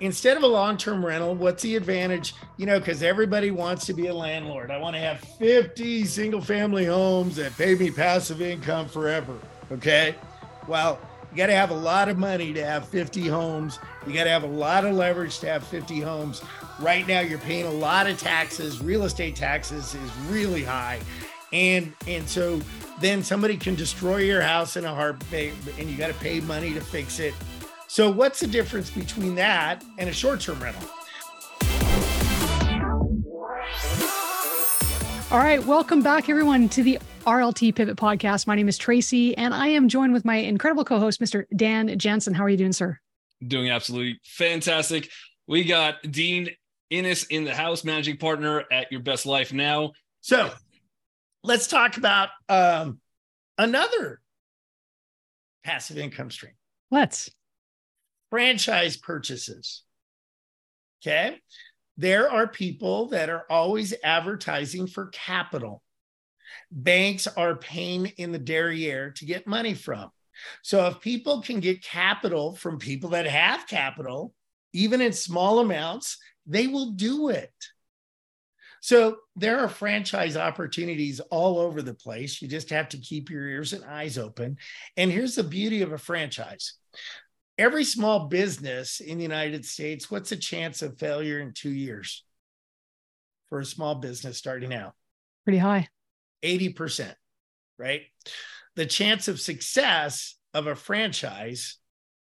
Instead of a long-term rental, what's the advantage? You know, because everybody wants to be a landlord. I want to have 50 single-family homes that pay me passive income forever, okay? Well, you got to have a lot of money to have 50 homes. You got to have a lot of leverage to have 50 homes. Right now, you're paying a lot of taxes. Real estate taxes is really high. And so then somebody can destroy your house in a heartbeat, and you got to pay money to fix it. So what's the difference between that and a short-term rental? All right, welcome back everyone to the RLT Pivot Podcast. My name is Tracy and I am joined with my incredible co-host, Mr. Dan Jansen. How are you doing, sir? Doing absolutely fantastic. We got Dean Inniss in the house, managing partner at Your Best Life Now. So let's talk about another passive income stream. Let's. Franchise purchases, okay? There are people that are always advertising for capital. Banks are paying in the derriere to get money from. So if people can get capital from people that have capital, even in small amounts, they will do it. So there are franchise opportunities all over the place. You just have to keep your ears and eyes open. And here's the beauty of a franchise. Every small business in the United States, what's the chance of failure in 2 years for a small business starting out? Pretty high. 80%, right? The chance of success of a franchise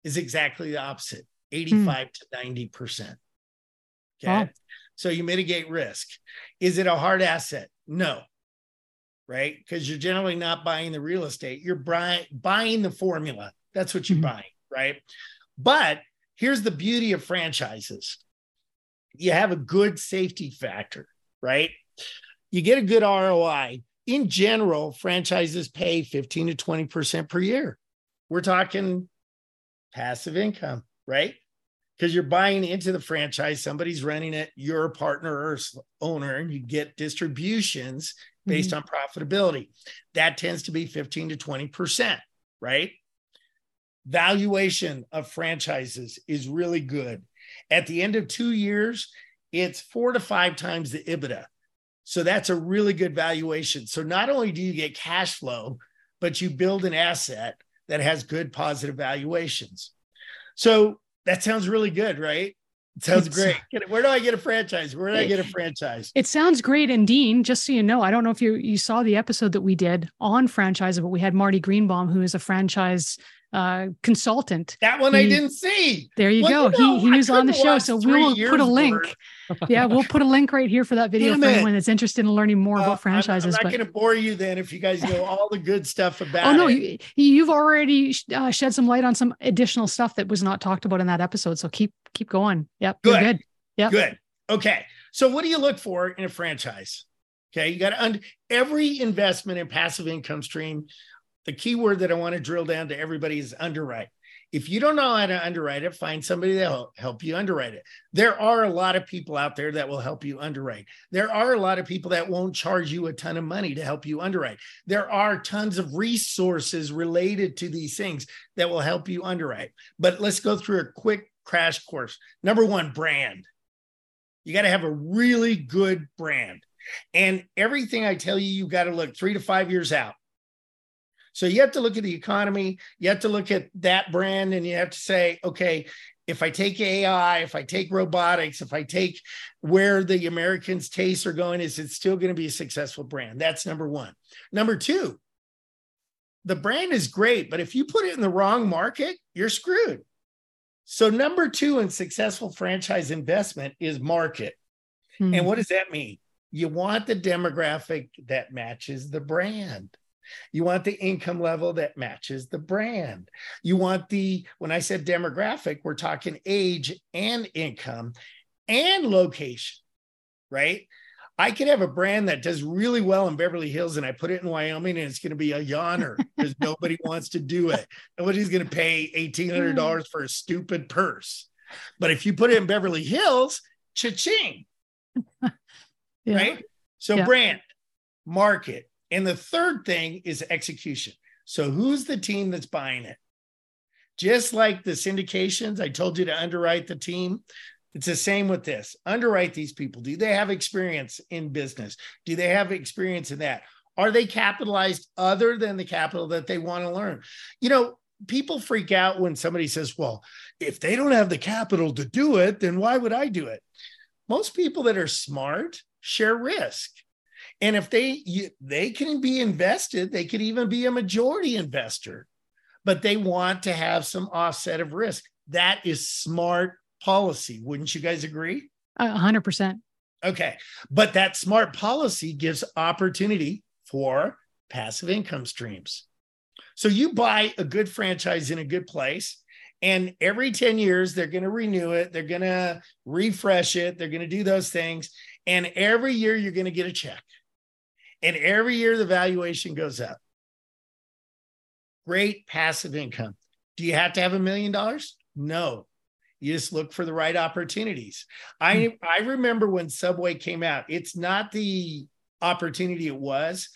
is exactly the opposite, 85 to 90%. Okay. Wow. So you mitigate risk. Is it a hard asset? No, right? Because you're generally not buying the real estate. You're buying the formula. That's what you're buying. Right? But here's the beauty of franchises. You have a good safety factor, right? You get a good ROI. In general, franchises pay 15 to 20% per year. We're talking passive income, right? Because you're buying into the franchise. Somebody's running it. You're a partner or owner, and you get distributions based on profitability. That tends to be 15 to 20%, right? Valuation of franchises is really good. At the end of 2 years, it's 4 to 5 times the EBITDA. So that's a really good valuation. So not only do you get cash flow, but you build an asset that has good positive valuations. So that sounds really good, right? It sounds great. Where do I get a franchise? Where do I get a franchise? It sounds great. And Dean, just so you know, I don't know if you saw the episode that we did on franchise, but we had Marty Greenbaum, who is a franchise consultant. That one I didn't see. There you go. He was on the show. So we'll put a link. Yeah, we'll put a link right here for that video for anyone that's interested in learning more about franchises. I'm not going to bore you then if you guys know all the good stuff about it. Oh, no, you've already shed some light on some additional stuff that was not talked about in that episode. So keep going. Yep. Good. Yep. Good. Okay. So what do you look for in a franchise? Okay. You got to every investment in passive income stream. The key word that I want to drill down to everybody is underwrite. If you don't know how to underwrite it, find somebody that will help you underwrite it. There are a lot of people out there that will help you underwrite. There are a lot of people that won't charge you a ton of money to help you underwrite. There are tons of resources related to these things that will help you underwrite. But let's go through a quick crash course. Number one, brand. You got to have a really good brand. And everything I tell you, you got to look 3 to 5 years out. So you have to look at the economy, you have to look at that brand, and you have to say, okay, if I take AI, if I take robotics, if I take where the Americans' tastes are going, is it still going to be a successful brand? That's number one. Number two, the brand is great, but if you put it in the wrong market, you're screwed. So number two in successful franchise investment is market. And what does that mean? You want the demographic that matches the brand. You want the income level that matches the brand. You want when I said demographic, we're talking age and income and location, right? I could have a brand that does really well in Beverly Hills and I put it in Wyoming and it's going to be a yawner because nobody wants to do it. Nobody's going to pay $1,800 for a stupid purse. But if you put it in Beverly Hills, cha-ching, right? So brand, market. And the third thing is execution. So who's the team that's buying it? Just like the syndications, I told you to underwrite the team. It's the same with this. Underwrite these people. Do they have experience in business? Do they have experience in that? Are they capitalized other than the capital that they want to learn? You know, people freak out when somebody says, well, if they don't have the capital to do it, then why would I do it? Most people that are smart share risk. And if they can be invested, they could even be a majority investor, but they want to have some offset of risk. That is smart policy. Wouldn't you guys agree? 100%. Okay. But that smart policy gives opportunity for passive income streams. So you buy a good franchise in a good place, and every 10 years, they're going to renew it. They're going to refresh it. They're going to do those things. And every year you're going to get a check. And every year the valuation goes up. Great passive income. Do you have to have $1 million? No. You just look for the right opportunities. I remember when Subway came out, it's not the opportunity it was,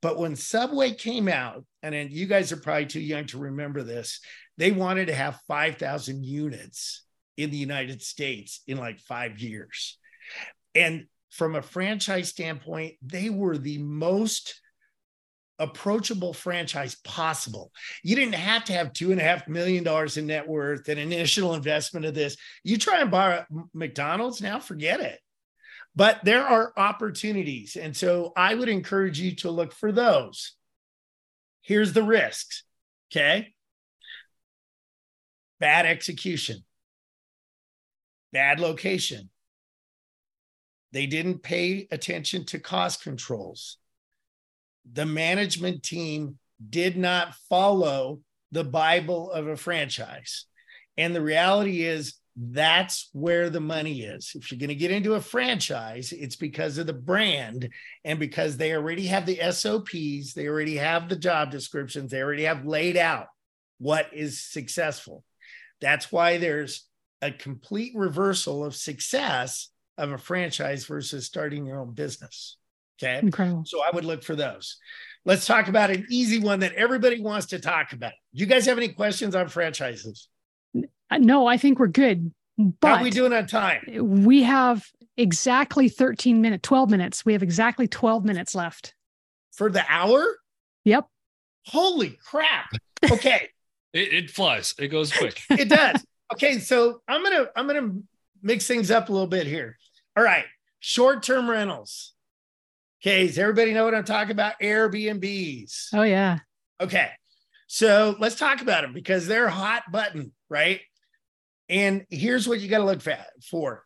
but when Subway came out, and you guys are probably too young to remember this, they wanted to have 5,000 units in the United States in like 5 years. And from a franchise standpoint, they were the most approachable franchise possible. You didn't have to have $2.5 million in net worth and initial investment of this. You try and borrow McDonald's now, forget it. But there are opportunities. And so I would encourage you to look for those. Here's the risks, okay? Bad execution, bad location. They didn't pay attention to cost controls. The management team did not follow the Bible of a franchise. And the reality is that's where the money is. If you're going to get into a franchise, it's because of the brand and because they already have the SOPs, they already have the job descriptions, they already have laid out what is successful. That's why there's a complete reversal of success of a franchise versus starting your own business. Okay. Incredible. So I would look for those. Let's talk about an easy one that everybody wants to talk about. You guys have any questions on franchises? No, I think we're good. But how are we doing on time? We have exactly 12 minutes. We have exactly 12 minutes left. For the hour? Yep. Holy crap. Okay. It flies. It goes quick. It does. Okay. So I'm going to mix things up a little bit here. All right. Short-term rentals. Okay. Does everybody know what I'm talking about? Airbnbs. Oh, yeah. Okay. So let's talk about them because they're a hot button, right? And here's what you got to look for.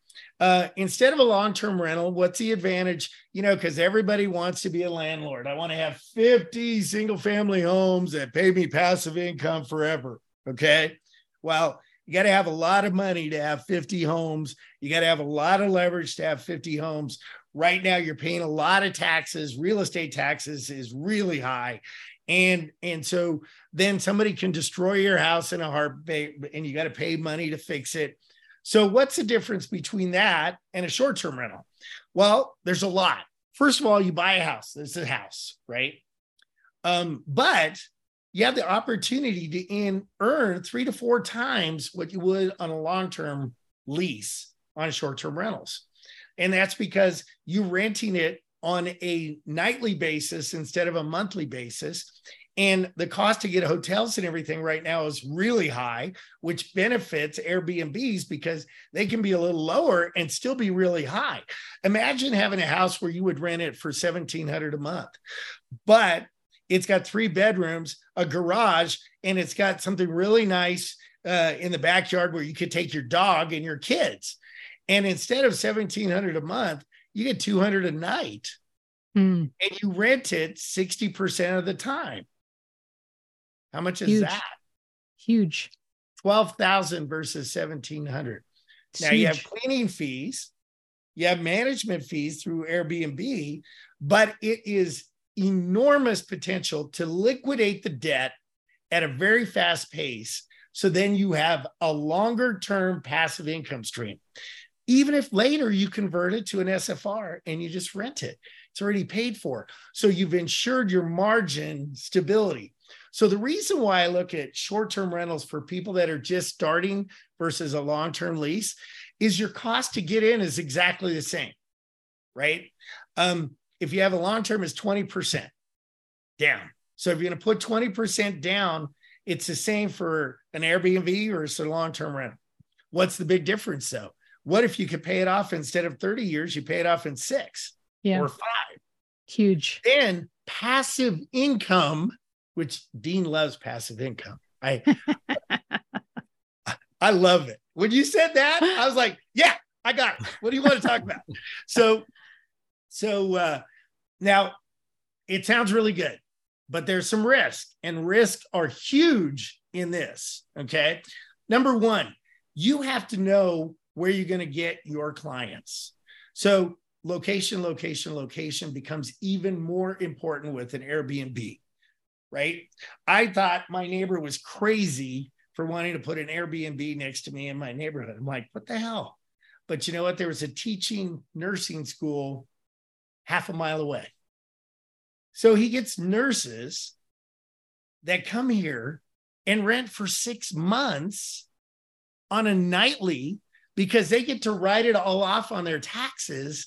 Instead of a long-term rental, what's the advantage? You know, because everybody wants to be a landlord. I want to have 50 single-family homes that pay me passive income forever. Okay. Well, you got to have a lot of money to have 50 homes. You got to have a lot of leverage to have 50 homes. Right now, you're paying a lot of taxes. Real estate taxes is really high. And so then somebody can destroy your house in a heartbeat and you got to pay money to fix it. So what's the difference between that and a short-term rental? Well, there's a lot. First of all, you buy a house. This is a house, right? But you have the opportunity to earn 3 to 4 times what you would on a long-term lease on short-term rentals. And that's because you're renting it on a nightly basis instead of a monthly basis. And the cost to get hotels and everything right now is really high, which benefits Airbnbs because they can be a little lower and still be really high. Imagine having a house where you would rent it for $1,700 a month, but it's got 3 bedrooms, a garage, and it's got something really nice in the backyard where you could take your dog and your kids. And instead of $1,700 a month, you get $200 a night and you rent it 60% of the time. How much is that? Huge. $12,000 versus $1,700. Now huge. You have cleaning fees, you have management fees through Airbnb, but it is enormous potential to liquidate the debt at a very fast pace. So then you have a longer term passive income stream. Even if later you convert it to an SFR and you just rent it, it's already paid for. So you've ensured your margin stability. So the reason why I look at short-term rentals for people that are just starting versus a long-term lease is your cost to get in is exactly the same, right? If you have a long-term, it's 20% down. So if you're going to put 20% down, it's the same for an Airbnb or it's a long-term rental. What's the big difference though? What if you could pay it off instead of 30 years, you pay it off in 6 or 5? Huge. Then passive income, which Dean loves passive income. I love it. When you said that, I was like, yeah, I got it. What do you want to talk about? So now it sounds really good, but there's some risk, and risks are huge in this. Okay. Number one, you have to know where you're going to get your clients. So location, location, location becomes even more important with an Airbnb, right? I thought my neighbor was crazy for wanting to put an Airbnb next to me in my neighborhood. I'm like, what the hell? But you know what? There was a teaching nursing school half a mile away. So he gets nurses that come here and rent for 6 months on a nightly because they get to write it all off on their taxes.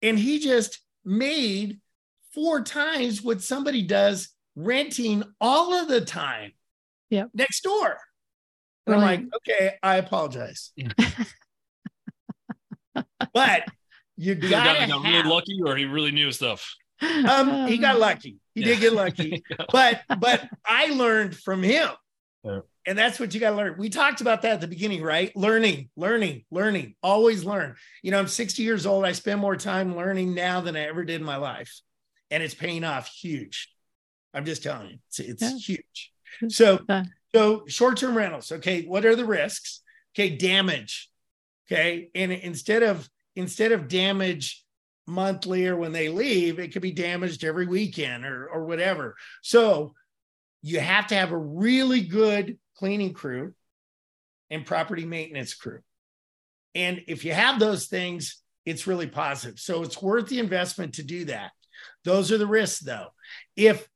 And he just made 4 times what somebody does renting all of the time next door. And I'm like, okay, I apologize. But you got really lucky, or he really knew stuff. He got lucky. He did get lucky. But I learned from him. Yeah. And that's what you got to learn. We talked about that at the beginning, right? Learning, always learn. You know, I'm 60 years old. I spend more time learning now than I ever did in my life. And it's paying off huge. I'm just telling you, it's huge. So short-term rentals. Okay. What are the risks? Okay. Damage. Okay. And instead of damage monthly or when they leave, it could be damaged every weekend or whatever. So you have to have a really good cleaning crew and property maintenance crew. And if you have those things, it's really positive. So it's worth the investment to do that. Those are the risks though. If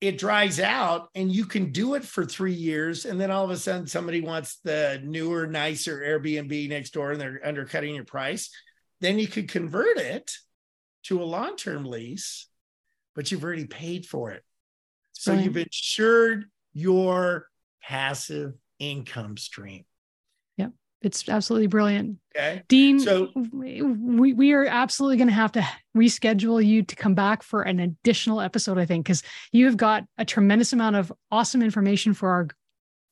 it dries out and you can do it for 3 years, and then all of a sudden somebody wants the newer, nicer Airbnb next door and they're undercutting your price, then you could convert it to a long-term lease, but you've already paid for it. So you've insured your passive income stream. Yep. It's absolutely brilliant. Okay. Dean, so, we are absolutely going to have to reschedule you to come back for an additional episode, I think, because you have got a tremendous amount of awesome information for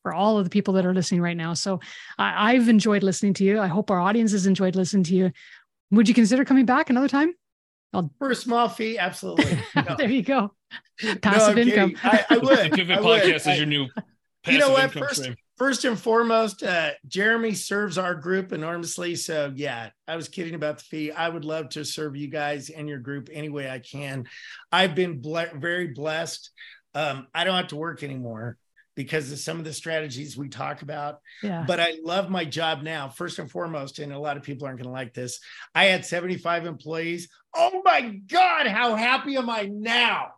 all of the people that are listening right now. So I've enjoyed listening to you. I hope our audience has enjoyed listening to you. Would you consider coming back another time? For a small fee, absolutely. No. There you go. Passive income. I would. The Pivot Podcast is your new passive income stream. First and foremost, Jeremy serves our group enormously. So yeah, I was kidding about the fee. I would love to serve you guys and your group any way I can. I've been very blessed. I don't have to work anymore because of some of the strategies we talk about. Yeah. But I love my job now, first and foremost, and a lot of people aren't going to like this. I had 75 employees. Oh my God, how happy am I now?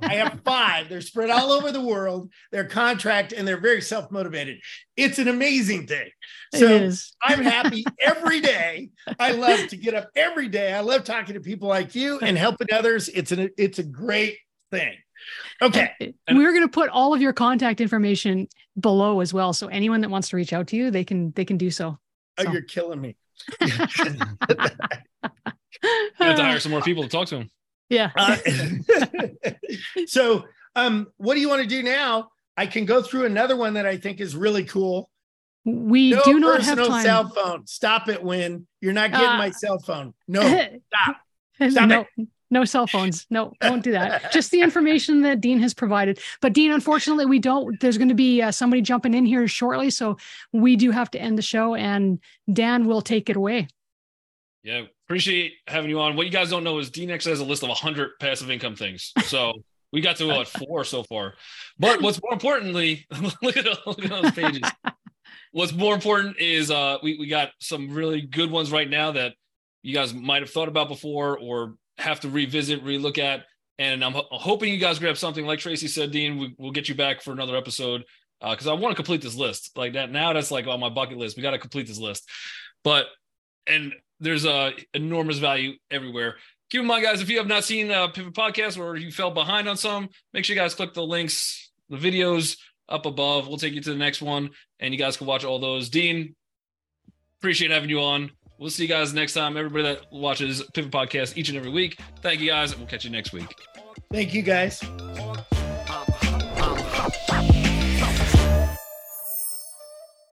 I have 5. They're spread all over the world. They're contract and they're very self-motivated. It's an amazing thing. So I'm happy every day. I love to get up every day. I love talking to people like you and helping others. It's a great thing. Okay. We're going to put all of your contact information below as well. So anyone that wants to reach out to you, they can do so. Oh, you're killing me. You have to hire some more people to talk to them. Yeah. So what do you want to do now? I can go through another one that I think is really cool. We no do not have time. No cell phone. Stop it, Wynn. You're not getting my cell phone. No, stop. Stop it. No cell phones. No, don't do that. Just the information that Dean has provided. But Dean, unfortunately, there's going to be somebody jumping in here shortly. So we do have to end the show, and Dan will take it away. Yeah. Appreciate having you on. What you guys don't know is Dean actually has a list of 100 passive income things. So we got to 4 so far, but what's more importantly, look at those pages. What's more important is we got some really good ones right now that you guys might've thought about before or have to revisit, relook at. And I'm hoping you guys grab something. Like Tracy said, Dean, we'll get you back for another episode because I want to complete this list. Like that now, that's like on my bucket list. We got to complete this list. But and there's enormous value everywhere. Keep in mind, guys, if you have not seen Pivot Podcast or you fell behind on some, make sure you guys click the links, the videos up above. We'll take you to the next one, and you guys can watch all those. Dean, appreciate having you on. We'll see you guys next time. Everybody that watches Pivot Podcast each and every week, thank you guys, and we'll catch you next week. Thank you, guys.